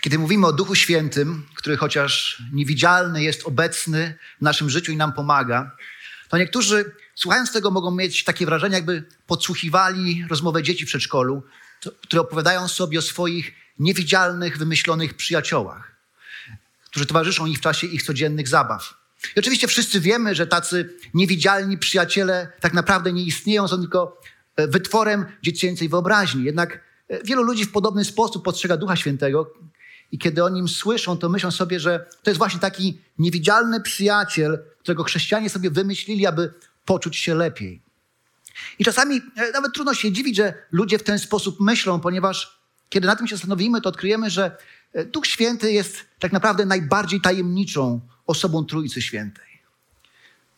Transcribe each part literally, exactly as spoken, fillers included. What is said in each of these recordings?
Kiedy mówimy o Duchu Świętym, który chociaż niewidzialny jest obecny w naszym życiu i nam pomaga, to niektórzy słuchając tego mogą mieć takie wrażenie, jakby podsłuchiwali rozmowę dzieci w przedszkolu, które opowiadają sobie o swoich niewidzialnych, wymyślonych przyjaciołach, którzy towarzyszą im w czasie ich codziennych zabaw. I oczywiście wszyscy wiemy, że tacy niewidzialni przyjaciele tak naprawdę nie istnieją, są tylko wytworem dziecięcej wyobraźni. Jednak wielu ludzi w podobny sposób postrzega Ducha Świętego i kiedy o nim słyszą, to myślą sobie, że to jest właśnie taki niewidzialny przyjaciel, którego chrześcijanie sobie wymyślili, aby poczuć się lepiej. I czasami nawet trudno się dziwić, że ludzie w ten sposób myślą, ponieważ kiedy na tym się zastanowimy, to odkryjemy, że Duch Święty jest tak naprawdę najbardziej tajemniczą osobą Trójcy Świętej.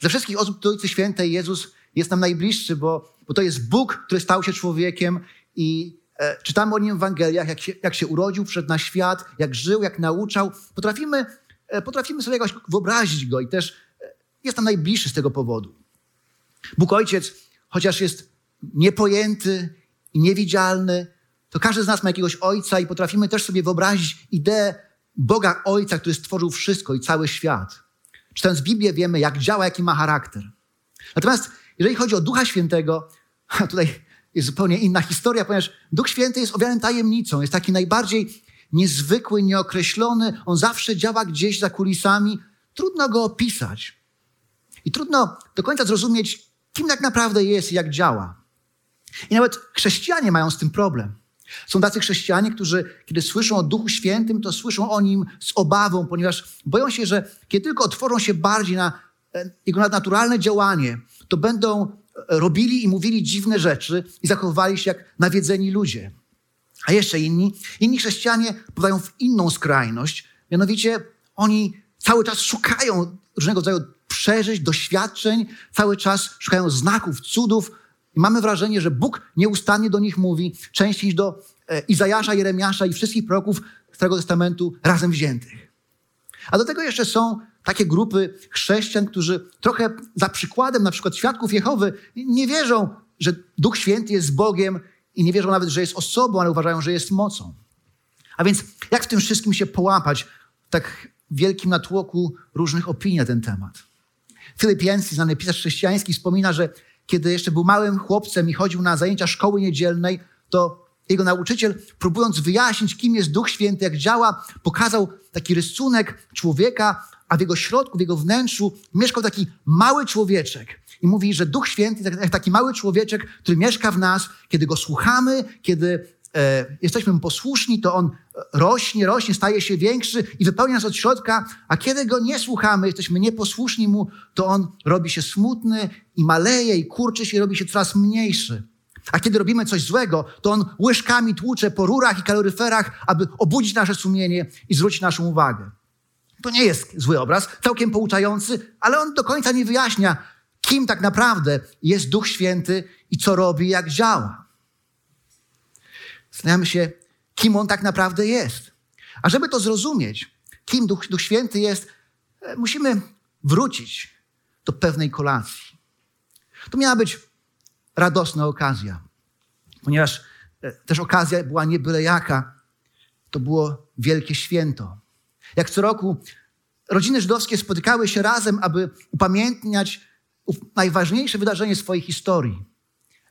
Ze wszystkich osób Trójcy Świętej Jezus jest nam najbliższy, bo, bo to jest Bóg, który stał się człowiekiem i e, czytamy o nim w Ewangeliach, jak się, jak się urodził, przyszedł na świat, jak żył, jak nauczał. Potrafimy, e, potrafimy sobie jakoś wyobrazić Go i też e, jest nam najbliższy z tego powodu. Bóg Ojciec, chociaż jest niepojęty i niewidzialny, to każdy z nas ma jakiegoś Ojca i potrafimy też sobie wyobrazić ideę Boga Ojca, który stworzył wszystko i cały świat. Czytając Biblię wiemy, jak działa, jaki ma charakter. Natomiast jeżeli chodzi o Ducha Świętego, tutaj jest zupełnie inna historia, ponieważ Duch Święty jest owianym tajemnicą. Jest taki najbardziej niezwykły, nieokreślony. On zawsze działa gdzieś za kulisami. Trudno go opisać. I trudno do końca zrozumieć, kim tak naprawdę jest i jak działa. I nawet chrześcijanie mają z tym problem. Są tacy chrześcijanie, którzy kiedy słyszą o Duchu Świętym, to słyszą o nim z obawą, ponieważ boją się, że kiedy tylko otworzą się bardziej na jego nadnaturalne działanie, to będą robili i mówili dziwne rzeczy i zachowywali się jak nawiedzeni ludzie. A jeszcze inni, inni chrześcijanie podają w inną skrajność, mianowicie oni cały czas szukają różnego rodzaju przeżyć, doświadczeń, cały czas szukają znaków, cudów. I mamy wrażenie, że Bóg nieustannie do nich mówi, częściej niż do Izajasza, Jeremiasza i wszystkich proroków Starego Testamentu razem wziętych. A do tego jeszcze są takie grupy chrześcijan, którzy trochę za przykładem na przykład Świadków Jehowy nie wierzą, że Duch Święty jest Bogiem i nie wierzą nawet, że jest osobą, ale uważają, że jest mocą. A więc jak w tym wszystkim się połapać w tak wielkim natłoku różnych opinii na ten temat? Filip Jenski, znany pisarz chrześcijański, wspomina, że kiedy jeszcze był małym chłopcem i chodził na zajęcia szkoły niedzielnej, to jego nauczyciel, próbując wyjaśnić, kim jest Duch Święty, jak działa, pokazał taki rysunek człowieka, a w jego środku, w jego wnętrzu mieszkał taki mały człowieczek. I mówi, że Duch Święty jak taki mały człowieczek, który mieszka w nas, kiedy go słuchamy, kiedy e, jesteśmy mu posłuszni, to on rośnie, rośnie, staje się większy i wypełnia nas od środka, a kiedy go nie słuchamy, jesteśmy nieposłuszni mu, to on robi się smutny i maleje i kurczy się, robi się coraz mniejszy. A kiedy robimy coś złego, to on łyżkami tłucze po rurach i kaloryferach, aby obudzić nasze sumienie i zwrócić naszą uwagę. To nie jest zły obraz, całkiem pouczający, ale on do końca nie wyjaśnia, kim tak naprawdę jest Duch Święty i co robi, jak działa. Zastanawiamy się, kim on tak naprawdę jest. A żeby to zrozumieć, kim Duch, Duch Święty jest, musimy wrócić do pewnej kolacji. To miała być radosna okazja, ponieważ też okazja była nie byle jaka. To było wielkie święto. Jak co roku rodziny żydowskie spotykały się razem, aby upamiętniać najważniejsze wydarzenie swojej historii.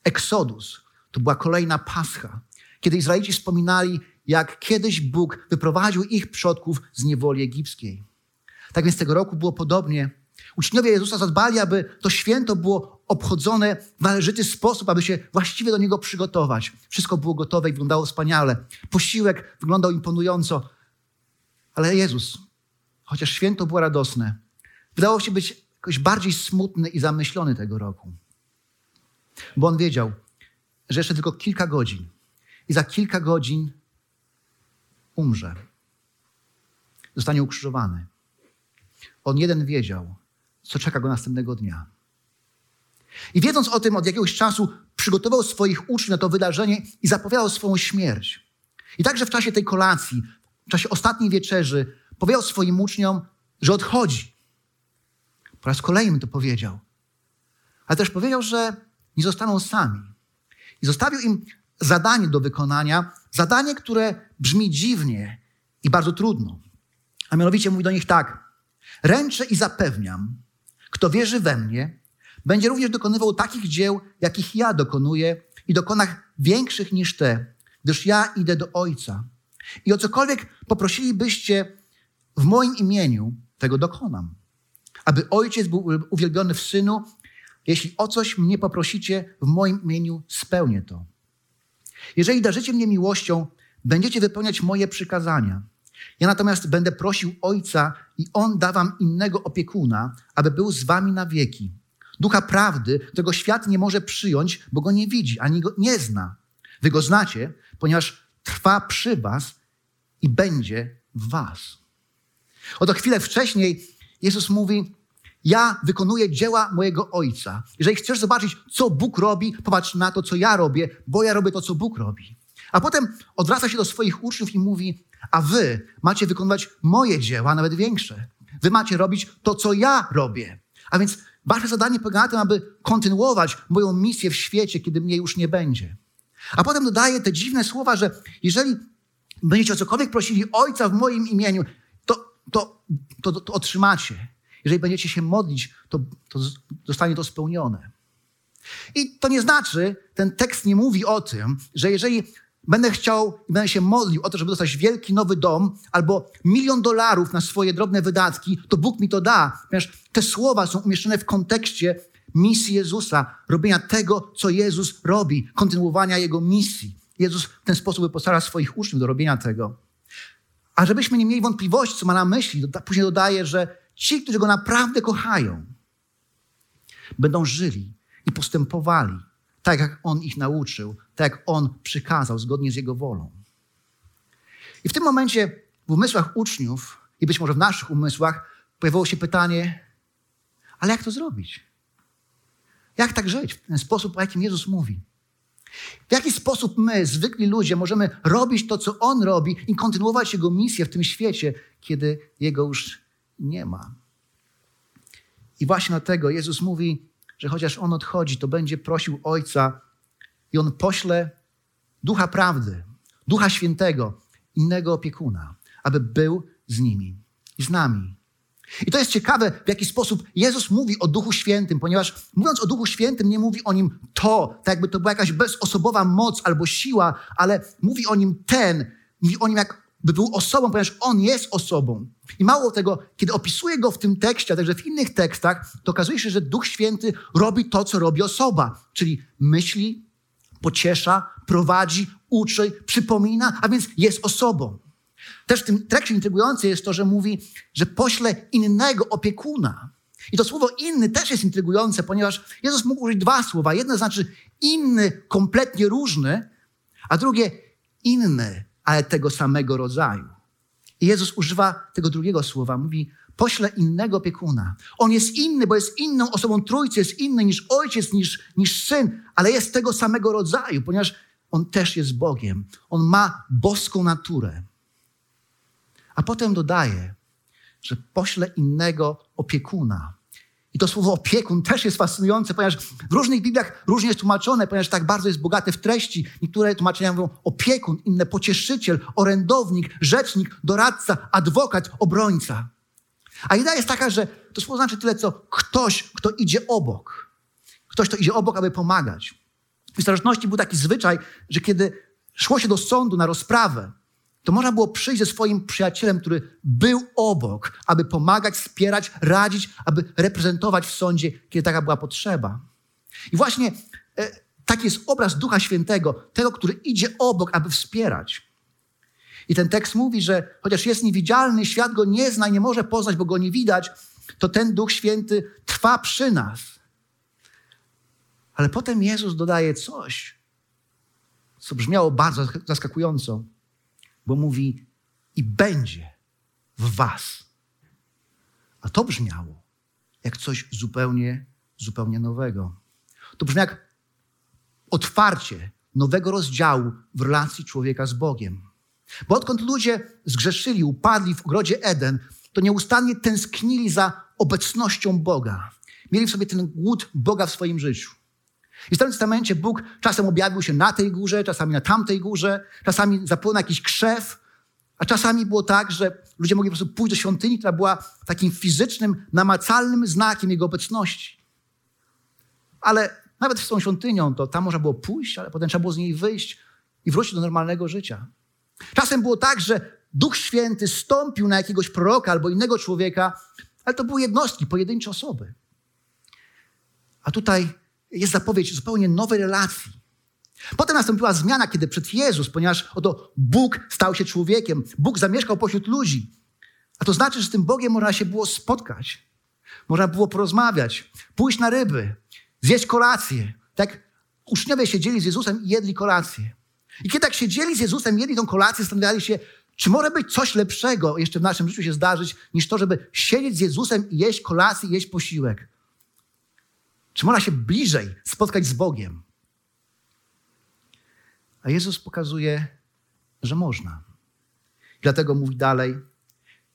Eksodus to była kolejna Pascha, kiedy Izraelici wspominali, jak kiedyś Bóg wyprowadził ich przodków z niewoli egipskiej. Tak więc tego roku było podobnie. Uczniowie Jezusa zadbali, aby to święto było obchodzone w należyty sposób, aby się właściwie do niego przygotować. Wszystko było gotowe i wyglądało wspaniale. Posiłek wyglądał imponująco. Ale Jezus, chociaż święto było radosne, wydało się być jakoś bardziej smutny i zamyślony tego roku. Bo on wiedział, że jeszcze tylko kilka godzin i za kilka godzin umrze. Zostanie ukrzyżowany. On jeden wiedział, co czeka go następnego dnia. I wiedząc o tym od jakiegoś czasu, przygotował swoich uczniów na to wydarzenie i zapowiadał swoją śmierć. I także w czasie tej kolacji, w czasie ostatniej wieczerzy, powiedział swoim uczniom, że odchodzi. Po raz kolejny to powiedział. Ale też powiedział, że nie zostaną sami. I zostawił im zadanie do wykonania, zadanie, które brzmi dziwnie i bardzo trudno. A mianowicie mówi do nich tak. Ręczę i zapewniam, kto wierzy we mnie, będzie również dokonywał takich dzieł, jakich ja dokonuję i dokona większych niż te, gdyż ja idę do Ojca. I o cokolwiek poprosilibyście w moim imieniu, tego dokonam. Aby Ojciec był uwielbiony w Synu, jeśli o coś mnie poprosicie, w moim imieniu spełnię to. Jeżeli darzycie mnie miłością, będziecie wypełniać moje przykazania. Ja natomiast będę prosił Ojca i On da wam innego opiekuna, aby był z wami na wieki. Ducha prawdy, którego świat nie może przyjąć, bo go nie widzi, ani go nie zna. Wy go znacie, ponieważ trwa przy was i będzie w was. Oto chwilę wcześniej Jezus mówi, ja wykonuję dzieła mojego Ojca. Jeżeli chcesz zobaczyć, co Bóg robi, popatrz na to, co ja robię, bo ja robię to, co Bóg robi. A potem odwraca się do swoich uczniów i mówi, a wy macie wykonywać moje dzieła, nawet większe. Wy macie robić to, co ja robię. A więc wasze zadanie polega na tym, aby kontynuować moją misję w świecie, kiedy mnie już nie będzie. A potem dodaje te dziwne słowa, że jeżeli będziecie o cokolwiek prosili Ojca w moim imieniu, to, to, to, to otrzymacie. Jeżeli będziecie się modlić, to, to zostanie to spełnione. I to nie znaczy, ten tekst nie mówi o tym, że jeżeli będę chciał i będę się modlił o to, żeby dostać wielki nowy dom albo milion dolarów na swoje drobne wydatki, to Bóg mi to da. Ponieważ te słowa są umieszczone w kontekście misji Jezusa, robienia tego, co Jezus robi, kontynuowania Jego misji. Jezus w ten sposób wyposaża swoich uczniów do robienia tego. A żebyśmy nie mieli wątpliwości, co ma na myśli, doda- później dodaje, że ci, którzy Go naprawdę kochają, będą żyli i postępowali tak, jak On ich nauczył, tak, jak On przykazał, zgodnie z Jego wolą. I w tym momencie w umysłach uczniów i być może w naszych umysłach pojawiło się pytanie, ale jak to zrobić? Jak tak żyć w ten sposób, o jakim Jezus mówi? W jaki sposób my, zwykli ludzie, możemy robić to, co On robi i kontynuować Jego misję w tym świecie, kiedy Jego już nie ma? I właśnie dlatego Jezus mówi, że chociaż On odchodzi, to będzie prosił Ojca i On pośle Ducha Prawdy, Ducha Świętego, innego opiekuna, aby był z nimi i z nami. I to jest ciekawe, w jaki sposób Jezus mówi o Duchu Świętym, ponieważ mówiąc o Duchu Świętym, nie mówi o Nim to, tak jakby to była jakaś bezosobowa moc albo siła, ale mówi o Nim ten, mówi o Nim jakby był osobą, ponieważ On jest osobą. I mało tego, kiedy opisuje Go w tym tekście, a także w innych tekstach, to okazuje się, że Duch Święty robi to, co robi osoba, czyli myśli, pociesza, prowadzi, uczy, przypomina, a więc jest osobą. Też w tym trakcie intrygujące jest to, że mówi, że pośle innego opiekuna. I to słowo inny też jest intrygujące, ponieważ Jezus mógł użyć dwa słowa. Jedno znaczy inny, kompletnie różny, a drugie inny, ale tego samego rodzaju. I Jezus używa tego drugiego słowa. Mówi, pośle innego opiekuna. On jest inny, bo jest inną osobą Trójcy, jest inny niż Ojciec, niż, niż Syn, ale jest tego samego rodzaju, ponieważ On też jest Bogiem. On ma boską naturę. A potem dodaje, że pośle innego opiekuna. I to słowo opiekun też jest fascynujące, ponieważ w różnych Bibliach różnie jest tłumaczone, ponieważ tak bardzo jest bogate w treści. Niektóre tłumaczenia mówią opiekun, inne pocieszyciel, orędownik, rzecznik, doradca, adwokat, obrońca. A idea jest taka, że to słowo znaczy tyle, co ktoś, kto idzie obok. Ktoś, kto idzie obok, aby pomagać. W starożytności był taki zwyczaj, że kiedy szło się do sądu na rozprawę, to można było przyjść ze swoim przyjacielem, który był obok, aby pomagać, wspierać, radzić, aby reprezentować w sądzie, kiedy taka była potrzeba. I właśnie e, taki jest obraz Ducha Świętego, tego, który idzie obok, aby wspierać. I ten tekst mówi, że chociaż jest niewidzialny, świat go nie zna i nie może poznać, bo go nie widać, to ten Duch Święty trwa przy nas. Ale potem Jezus dodaje coś, co brzmiało bardzo zaskakująco, bo mówi: i będzie w was. A to brzmiało jak coś zupełnie, zupełnie nowego. To brzmi jak otwarcie nowego rozdziału w relacji człowieka z Bogiem. Bo odkąd ludzie zgrzeszyli, upadli w ogrodzie Eden, to nieustannie tęsknili za obecnością Boga. Mieli w sobie ten głód Boga w swoim życiu. I w Starym Testamencie Bóg czasem objawił się na tej górze, czasami na tamtej górze, czasami zapłonął jakiś krzew, a czasami było tak, że ludzie mogli po prostu pójść do świątyni, która była takim fizycznym, namacalnym znakiem Jego obecności. Ale nawet z tą świątynią, to tam można było pójść, ale potem trzeba było z niej wyjść i wrócić do normalnego życia. Czasem było tak, że Duch Święty stąpił na jakiegoś proroka albo innego człowieka, ale to były jednostki, pojedyncze osoby. A tutaj jest zapowiedź zupełnie nowej relacji. Potem nastąpiła zmiana, kiedy przyszedł Jezus, ponieważ oto Bóg stał się człowiekiem. Bóg zamieszkał pośród ludzi. A to znaczy, że z tym Bogiem można się było spotkać. Można było porozmawiać, pójść na ryby, zjeść kolację. Tak uczniowie siedzieli z Jezusem i jedli kolację. I kiedy tak siedzieli z Jezusem, jedli tą kolację, zastanawiali się, czy może być coś lepszego jeszcze w naszym życiu się zdarzyć, niż to, żeby siedzieć z Jezusem i jeść kolację, jeść posiłek. Czy można się bliżej spotkać z Bogiem? A Jezus pokazuje, że można. Dlatego mówi dalej: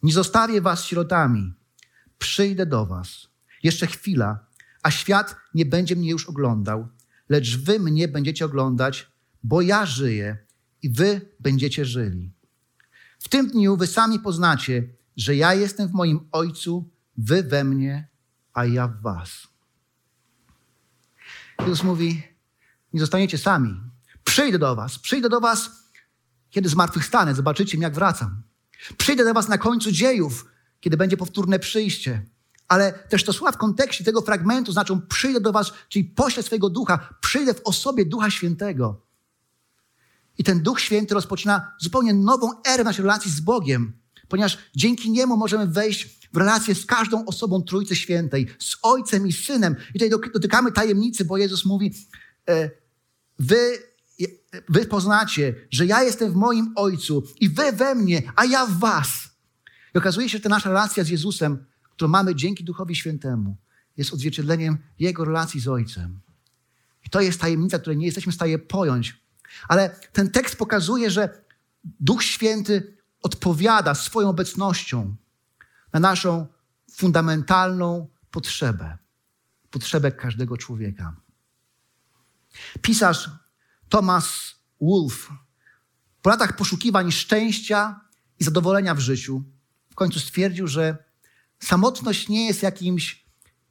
nie zostawię was sierotami, przyjdę do was. Jeszcze chwila, a świat nie będzie mnie już oglądał, lecz wy mnie będziecie oglądać, bo ja żyję i wy będziecie żyli. W tym dniu wy sami poznacie, że ja jestem w moim Ojcu, wy we mnie, a ja w was. Jezus mówi: nie zostaniecie sami. Przyjdę do was, przyjdę do was, kiedy zmartwychwstanę, zobaczycie mnie, jak wracam. Przyjdę do was na końcu dziejów, kiedy będzie powtórne przyjście. Ale też to słowa w kontekście tego fragmentu znaczą: przyjdę do was, czyli poślę swojego Ducha, przyjdę w osobie Ducha Świętego. I ten Duch Święty rozpoczyna zupełnie nową erę naszej relacji z Bogiem, ponieważ dzięki niemu możemy wejść w relację z każdą osobą Trójcy Świętej, z Ojcem i Synem. I tutaj dotykamy tajemnicy, bo Jezus mówi: wy Wy poznacie, że ja jestem w moim Ojcu i wy we mnie, a ja w was. I okazuje się, że ta nasza relacja z Jezusem, którą mamy dzięki Duchowi Świętemu, jest odzwierciedleniem Jego relacji z Ojcem. I to jest tajemnica, której nie jesteśmy w stanie pojąć. Ale ten tekst pokazuje, że Duch Święty odpowiada swoją obecnością na naszą fundamentalną potrzebę. Potrzebę każdego człowieka. Pisarz Thomas Wolfe po latach poszukiwań szczęścia i zadowolenia w życiu w końcu stwierdził, że samotność nie jest jakimś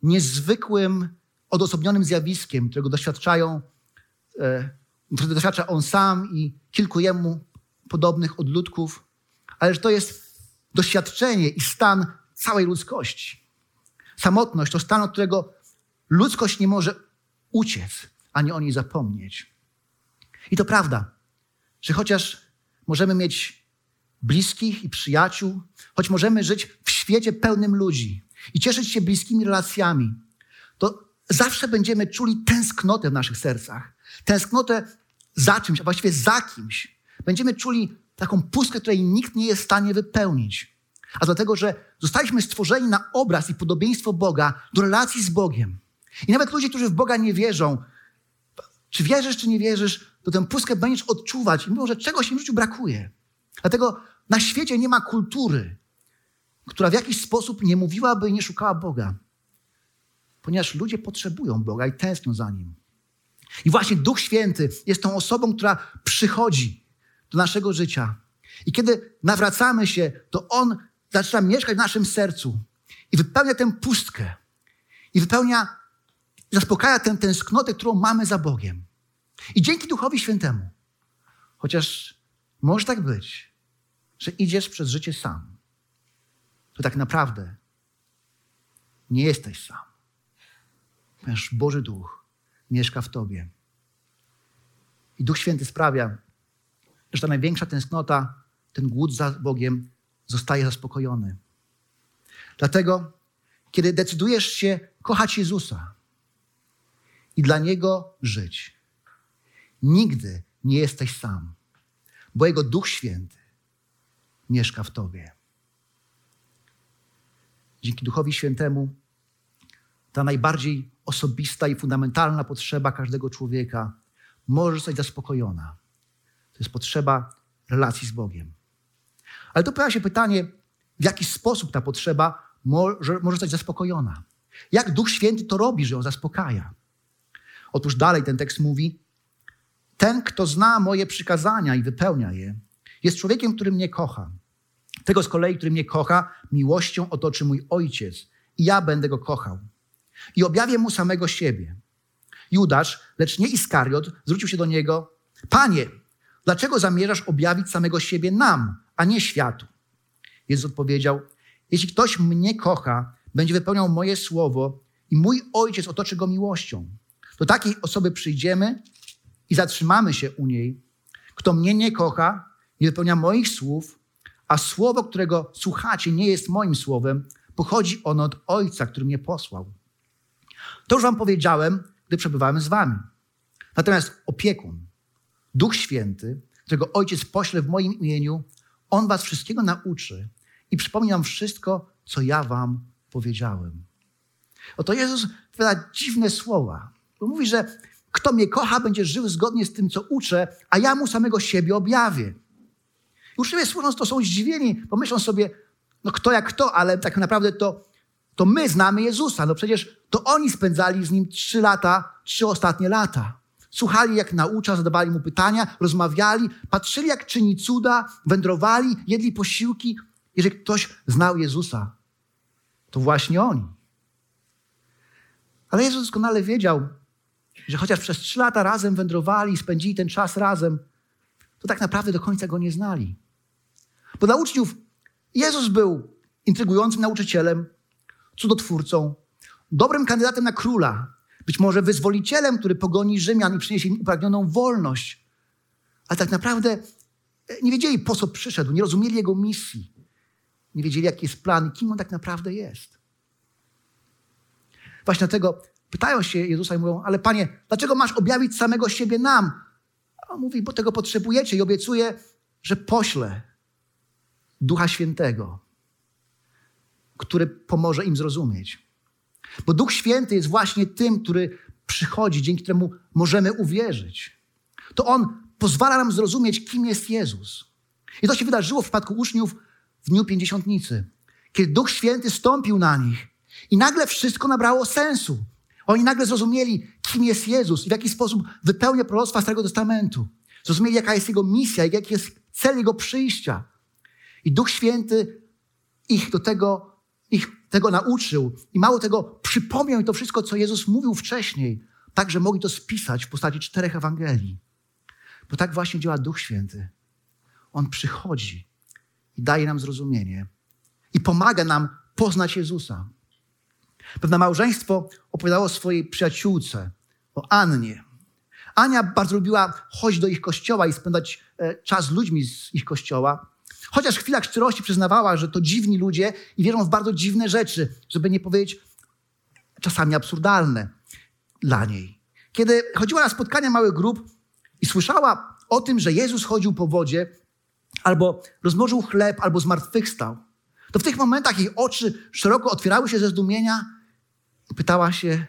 niezwykłym, odosobnionym zjawiskiem, którego doświadczają, e, którego doświadcza on sam i kilku jemu podobnych odludków, ale że to jest doświadczenie i stan całej ludzkości. Samotność to stan, od którego ludzkość nie może uciec, ani o niej zapomnieć. I to prawda, że chociaż możemy mieć bliskich i przyjaciół, choć możemy żyć w świecie pełnym ludzi i cieszyć się bliskimi relacjami, to zawsze będziemy czuli tęsknotę w naszych sercach. Tęsknotę za czymś, a właściwie za kimś. Będziemy czuli taką pustkę, której nikt nie jest w stanie wypełnić. A dlatego, że zostaliśmy stworzeni na obraz i podobieństwo Boga do relacji z Bogiem. I nawet ludzie, którzy w Boga nie wierzą, czy wierzysz, czy nie wierzysz, to tę pustkę będziesz odczuwać i mówią, że czegoś im w życiu brakuje. Dlatego na świecie nie ma kultury, która w jakiś sposób nie mówiłaby i nie szukała Boga. Ponieważ ludzie potrzebują Boga i tęsknią za Nim. I właśnie Duch Święty jest tą osobą, która przychodzi do naszego życia. I kiedy nawracamy się, to On zaczyna mieszkać w naszym sercu i wypełnia tę pustkę. I wypełnia, zaspokaja tę tęsknotę, którą mamy za Bogiem. I dzięki Duchowi Świętemu, chociaż może tak być, że idziesz przez życie sam, to tak naprawdę nie jesteś sam. Ponieważ Boży Duch mieszka w tobie. I Duch Święty sprawia, że ta największa tęsknota, ten głód za Bogiem zostaje zaspokojony. Dlatego, kiedy decydujesz się kochać Jezusa i dla Niego żyć, nigdy nie jesteś sam, bo Jego Duch Święty mieszka w tobie. Dzięki Duchowi Świętemu ta najbardziej osobista i fundamentalna potrzeba każdego człowieka może zostać zaspokojona. To jest potrzeba relacji z Bogiem. Ale to pojawia się pytanie, w jaki sposób ta potrzeba może, może zostać zaspokojona. Jak Duch Święty to robi, że ją zaspokaja? Otóż dalej ten tekst mówi, ten, kto zna moje przykazania i wypełnia je, jest człowiekiem, który mnie kocha. Tego z kolei, który mnie kocha, miłością otoczy mój Ojciec i ja będę go kochał. I objawię mu samego siebie. Judasz, lecz nie Iskariot, zwrócił się do niego. Panie, dlaczego zamierzasz objawić samego siebie nam, a nie światu? Jezus odpowiedział, jeśli ktoś mnie kocha, będzie wypełniał moje słowo i mój Ojciec otoczy go miłością. Do takiej osoby przyjdziemy i zatrzymamy się u niej. Kto mnie nie kocha, nie wypełnia moich słów, a słowo, którego słuchacie, nie jest moim słowem, pochodzi ono od Ojca, który mnie posłał. To już wam powiedziałem, gdy przebywałem z wami. Natomiast opiekun, Duch Święty, którego Ojciec pośle w moim imieniu, On was wszystkiego nauczy i przypomni wam wszystko, co ja wam powiedziałem. Oto Jezus wypowiada dziwne słowa. Mówi, że kto mnie kocha, będzie żył zgodnie z tym, co uczę, a ja mu samego siebie objawię. Uczniowie słuchając to są zdziwieni, bo myślą sobie, no kto jak kto, ale tak naprawdę to, to my znamy Jezusa. No przecież to oni spędzali z Nim trzy lata, trzy ostatnie lata. Słuchali jak naucza, zadawali Mu pytania, rozmawiali, patrzyli jak czyni cuda, wędrowali, jedli posiłki. Jeżeli ktoś znał Jezusa, to właśnie oni. Ale Jezus doskonale wiedział, że chociaż przez trzy lata razem wędrowali, spędzili ten czas razem, to tak naprawdę do końca Go nie znali. Bo dla uczniów Jezus był intrygującym nauczycielem, cudotwórcą, dobrym kandydatem na króla, być może wyzwolicielem, który pogoni Rzymian i przyniesie im upragnioną wolność. Ale tak naprawdę nie wiedzieli, po co przyszedł, nie rozumieli jego misji. Nie wiedzieli, jaki jest plan i kim on tak naprawdę jest. Właśnie dlatego pytają się Jezusa i mówią, ale Panie, dlaczego masz objawić samego siebie nam? A on mówi, bo tego potrzebujecie i obiecuję, że poślę Ducha Świętego, który pomoże im zrozumieć. Bo Duch Święty jest właśnie tym, który przychodzi, dzięki któremu możemy uwierzyć. To On pozwala nam zrozumieć, kim jest Jezus. I to się wydarzyło w przypadku uczniów w dniu Pięćdziesiątnicy, kiedy Duch Święty stąpił na nich i nagle wszystko nabrało sensu. Oni nagle zrozumieli, kim jest Jezus i w jaki sposób wypełnia proroctwa Starego Testamentu. Zrozumieli, jaka jest Jego misja, jaki jest cel Jego przyjścia. I Duch Święty ich do tego, ich tego nauczył i mało tego przypomniał to wszystko, co Jezus mówił wcześniej, tak, że mogli to spisać w postaci czterech Ewangelii. Bo tak właśnie działa Duch Święty. On przychodzi i daje nam zrozumienie i pomaga nam poznać Jezusa. Pewne małżeństwo opowiadało o swojej przyjaciółce, o Annie. Ania bardzo lubiła chodzić do ich kościoła i spędzać e, czas z ludźmi z ich kościoła. Chociaż w chwilach szczerości przyznawała, że to dziwni ludzie i wierzą w bardzo dziwne rzeczy, żeby nie powiedzieć czasami absurdalne dla niej. Kiedy chodziła na spotkania małych grup i słyszała o tym, że Jezus chodził po wodzie, albo rozmnożył chleb, albo zmartwychwstał, to w tych momentach jej oczy szeroko otwierały się ze zdumienia i pytała się,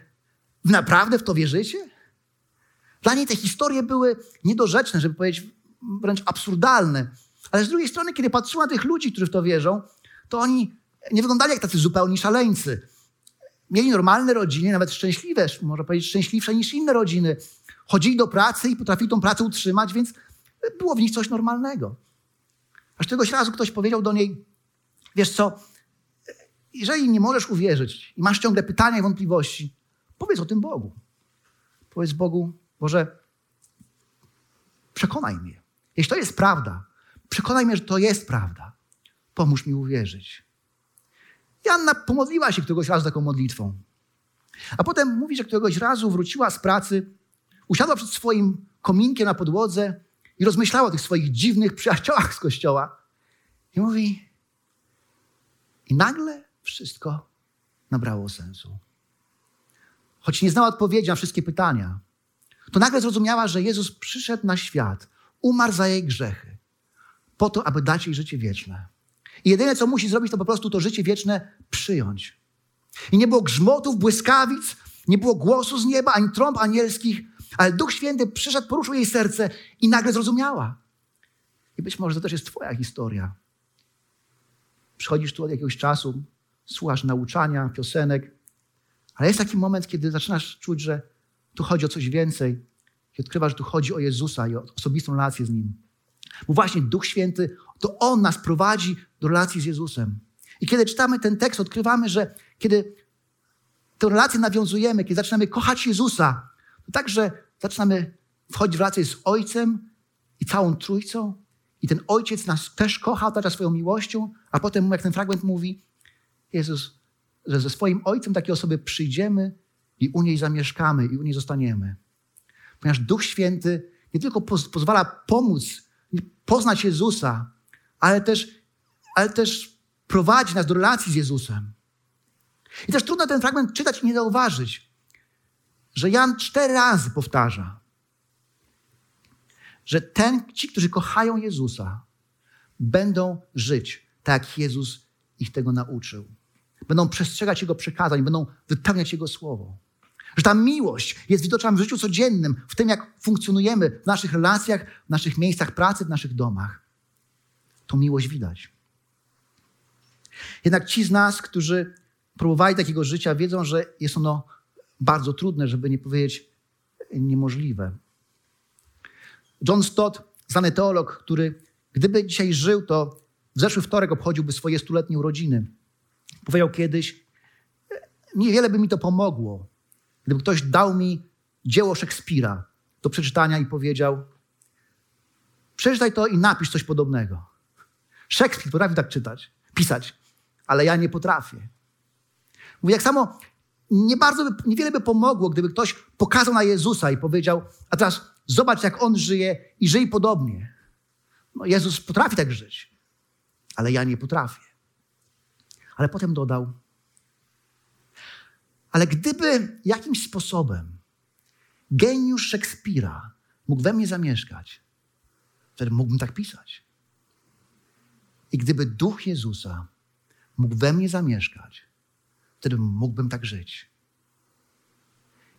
wy naprawdę w to wierzycie? Dla niej te historie były niedorzeczne, żeby powiedzieć wręcz absurdalne. Ale z drugiej strony, kiedy patrzyła na tych ludzi, którzy w to wierzą, to oni nie wyglądali jak tacy zupełni szaleńcy. Mieli normalne rodziny, nawet szczęśliwe, można powiedzieć szczęśliwsze niż inne rodziny. Chodzili do pracy i potrafili tą pracę utrzymać, więc było w nich coś normalnego. Aż któregoś razu ktoś powiedział do niej, wiesz co, jeżeli nie możesz uwierzyć i masz ciągle pytania i wątpliwości, powiedz o tym Bogu. Powiedz Bogu, Boże, przekonaj mnie. Jeśli to jest prawda, przekonaj mnie, że to jest prawda. Pomóż mi uwierzyć. Joanna pomodliła się któregoś razu taką modlitwą. A potem mówi, że któregoś razu wróciła z pracy, usiadła przed swoim kominkiem na podłodze i rozmyślała o tych swoich dziwnych przyjaciołach z kościoła. I mówi, i nagle wszystko nabrało sensu. Choć nie znała odpowiedzi na wszystkie pytania, to nagle zrozumiała, że Jezus przyszedł na świat, umarł za jej grzechy, po to, aby dać jej życie wieczne. I jedyne, co musi zrobić, to po prostu to życie wieczne przyjąć. I nie było grzmotów, błyskawic, nie było głosu z nieba, ani trąb anielskich, ale Duch Święty przyszedł, poruszył jej serce i nagle zrozumiała. I być może to też jest twoja historia. Przychodzisz tu od jakiegoś czasu, słuchasz nauczania, piosenek, ale jest taki moment, kiedy zaczynasz czuć, że tu chodzi o coś więcej i odkrywasz, że tu chodzi o Jezusa i o osobistą relację z Nim. Bo właśnie Duch Święty, to On nas prowadzi do relacji z Jezusem. I kiedy czytamy ten tekst, odkrywamy, że kiedy tę relację nawiązujemy, kiedy zaczynamy kochać Jezusa, to także zaczynamy wchodzić w relację z Ojcem i całą Trójcą. I ten Ojciec nas też kocha, otacza swoją miłością, a potem, jak ten fragment mówi, Jezus, że ze swoim Ojcem takiej osoby przyjdziemy i u niej zamieszkamy, i u niej zostaniemy. Ponieważ Duch Święty nie tylko poz- pozwala pomóc, poznać Jezusa, ale też, ale też prowadzi nas do relacji z Jezusem. I też trudno ten fragment czytać i nie zauważyć, że Jan cztery razy powtarza, że ten, ci, którzy kochają Jezusa, będą żyć tak, jak Jezus ich tego nauczył. Będą przestrzegać Jego przekazań, będą wypełniać Jego słowo. Że ta miłość jest widoczna w życiu codziennym, w tym, jak funkcjonujemy w naszych relacjach, w naszych miejscach pracy, w naszych domach. Tą miłość widać. Jednak ci z nas, którzy próbowali takiego życia, wiedzą, że jest ono bardzo trudne, żeby nie powiedzieć niemożliwe. John Stott, znany teolog, który gdyby dzisiaj żył, to w zeszły wtorek obchodziłby swoje stuletnie urodziny. Powiedział kiedyś, niewiele by mi to pomogło, gdyby ktoś dał mi dzieło Szekspira do przeczytania i powiedział, przeczytaj to i napisz coś podobnego. Szekspir potrafi tak czytać, pisać, ale ja nie potrafię. Mówi, jak samo nie bardzo, by, niewiele by pomogło, gdyby ktoś pokazał na Jezusa i powiedział, a teraz zobacz, jak On żyje i żyj podobnie. No, Jezus potrafi tak żyć, ale ja nie potrafię. Ale potem dodał, ale gdyby jakimś sposobem geniusz Szekspira mógł we mnie zamieszkać, wtedy mógłbym tak pisać. I gdyby Duch Jezusa mógł we mnie zamieszkać, wtedy mógłbym tak żyć.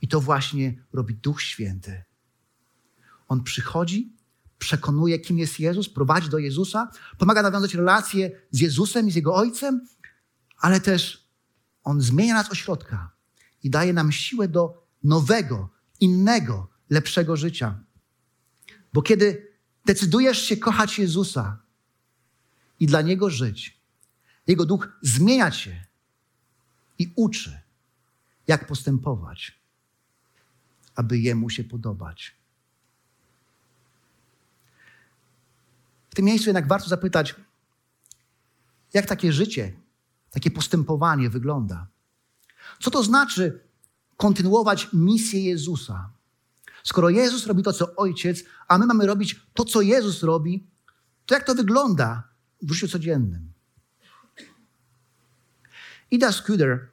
I to właśnie robi Duch Święty. On przychodzi, przekonuje, kim jest Jezus, prowadzi do Jezusa, pomaga nawiązać relacje z Jezusem i z Jego Ojcem, ale też On zmienia nas od środka i daje nam siłę do nowego, innego, lepszego życia. Bo kiedy decydujesz się kochać Jezusa i dla Niego żyć, Jego Duch zmienia cię i uczy, jak postępować, aby Jemu się podobać. W tym miejscu jednak warto zapytać, jak takie życie, takie postępowanie wygląda? Co to znaczy kontynuować misję Jezusa? Skoro Jezus robi to, co Ojciec, a my mamy robić to, co Jezus robi, to jak to wygląda w życiu codziennym? Ida Scudder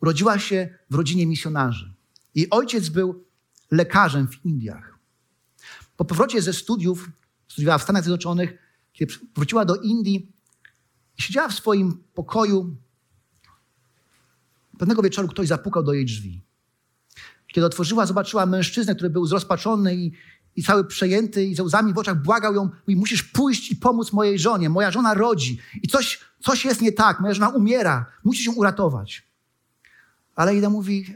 urodziła się w rodzinie misjonarzy. Jej ojciec był lekarzem w Indiach. Po powrocie ze studiów, studiowała w Stanach Zjednoczonych, kiedy wróciła do Indii, siedziała w swoim pokoju. Pewnego wieczoru ktoś zapukał do jej drzwi. Kiedy otworzyła, zobaczyła mężczyznę, który był zrozpaczony i, i cały przejęty i ze łzami w oczach błagał ją, mówi, musisz pójść i pomóc mojej żonie. Moja żona rodzi i coś, coś jest nie tak. Moja żona umiera. Musisz ją uratować. Ale Ida mówi,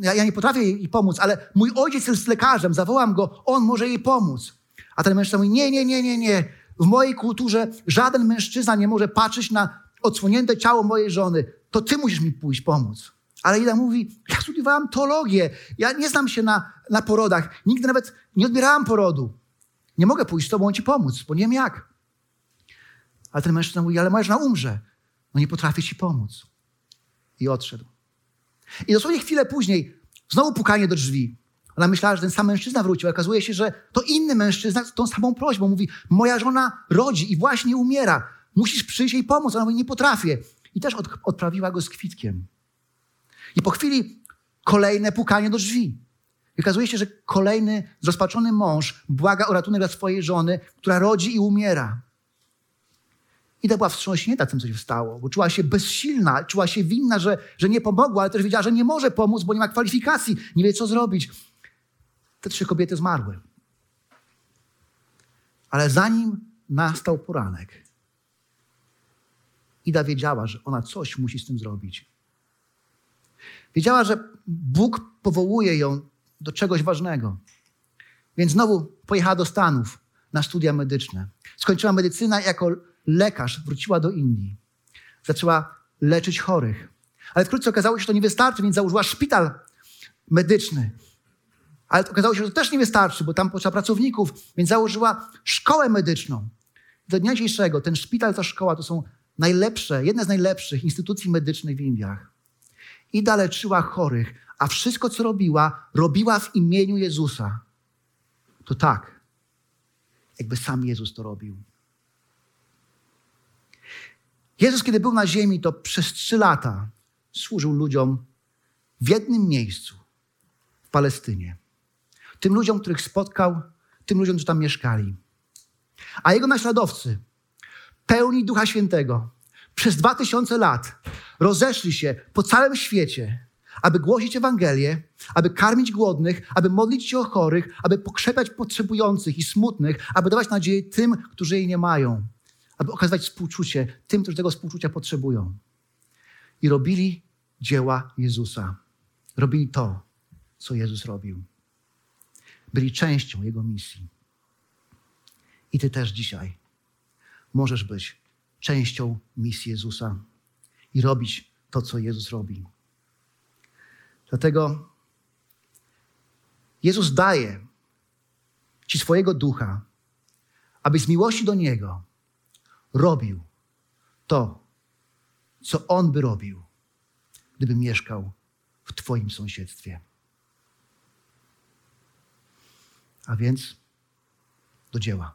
ja, ja nie potrafię jej pomóc, ale mój ojciec jest lekarzem, zawołam go, on może jej pomóc. A ten mężczyzna mówi, nie, nie, nie, nie, nie. W mojej kulturze żaden mężczyzna nie może patrzeć na odsłonięte ciało mojej żony. To ty musisz mi pójść pomóc. Ale Ida mówi, ja studiowałam teologię. Ja nie znam się na, na porodach. Nigdy nawet nie odbierałam porodu. Nie mogę pójść z tobą ci pomóc, bo nie wiem jak. Ale ten mężczyzna mówi, ale moja żona umrze. No nie potrafię ci pomóc. I odszedł. I dosłownie chwilę później znowu pukanie do drzwi. Ona myślała, że ten sam mężczyzna wrócił. Okazuje się, że to inny mężczyzna z tą samą prośbą. Mówi, moja żona rodzi i właśnie umiera. Musisz przyjść jej pomóc. Ona mówi, nie potrafię. I też od, odprawiła go z kwitkiem. I po chwili kolejne pukanie do drzwi. I okazuje się, że kolejny zrozpaczony mąż błaga o ratunek dla swojej żony, która rodzi i umiera. Ida była wstrząśnięta tym, co się stało, bo czuła się bezsilna, czuła się winna, że, że nie pomogła, ale też wiedziała, że nie może pomóc, bo nie ma kwalifikacji, nie wie, co zrobić. Te trzy kobiety zmarły. Ale zanim nastał poranek, Ida wiedziała, że ona coś musi z tym zrobić. Wiedziała, że Bóg powołuje ją do czegoś ważnego. Więc znowu pojechała do Stanów na studia medyczne. Skończyła medycynę i jako lekarz wróciła do Indii. Zaczęła leczyć chorych. Ale wkrótce okazało się, że to nie wystarczy, więc założyła szpital medyczny. Ale okazało się, że to też nie wystarczy, bo tam potrzeba pracowników, więc założyła szkołę medyczną. Do dnia dzisiejszego ten szpital, ta szkoła to są najlepsze, jedne z najlepszych instytucji medycznych w Indiach. Ida leczyła chorych, a wszystko, co robiła, robiła w imieniu Jezusa. To tak, jakby sam Jezus to robił. Jezus, kiedy był na ziemi, to przez trzy lata służył ludziom w jednym miejscu, w Palestynie. Tym ludziom, których spotkał, tym ludziom, którzy tam mieszkali. A jego naśladowcy, pełni Ducha Świętego, przez dwa tysiące lat rozeszli się po całym świecie, aby głosić Ewangelię, aby karmić głodnych, aby modlić się o chorych, aby pokrzepiać potrzebujących i smutnych, aby dawać nadzieję tym, którzy jej nie mają, aby okazywać współczucie tym, którzy tego współczucia potrzebują. I robili dzieła Jezusa. Robili to, co Jezus robił. Byli częścią Jego misji. I ty też dzisiaj możesz być częścią misji Jezusa i robić to, co Jezus robi. Dlatego Jezus daje ci swojego ducha, aby z miłości do Niego robił to, co On by robił, gdyby mieszkał w twoim sąsiedztwie. A więc do dzieła.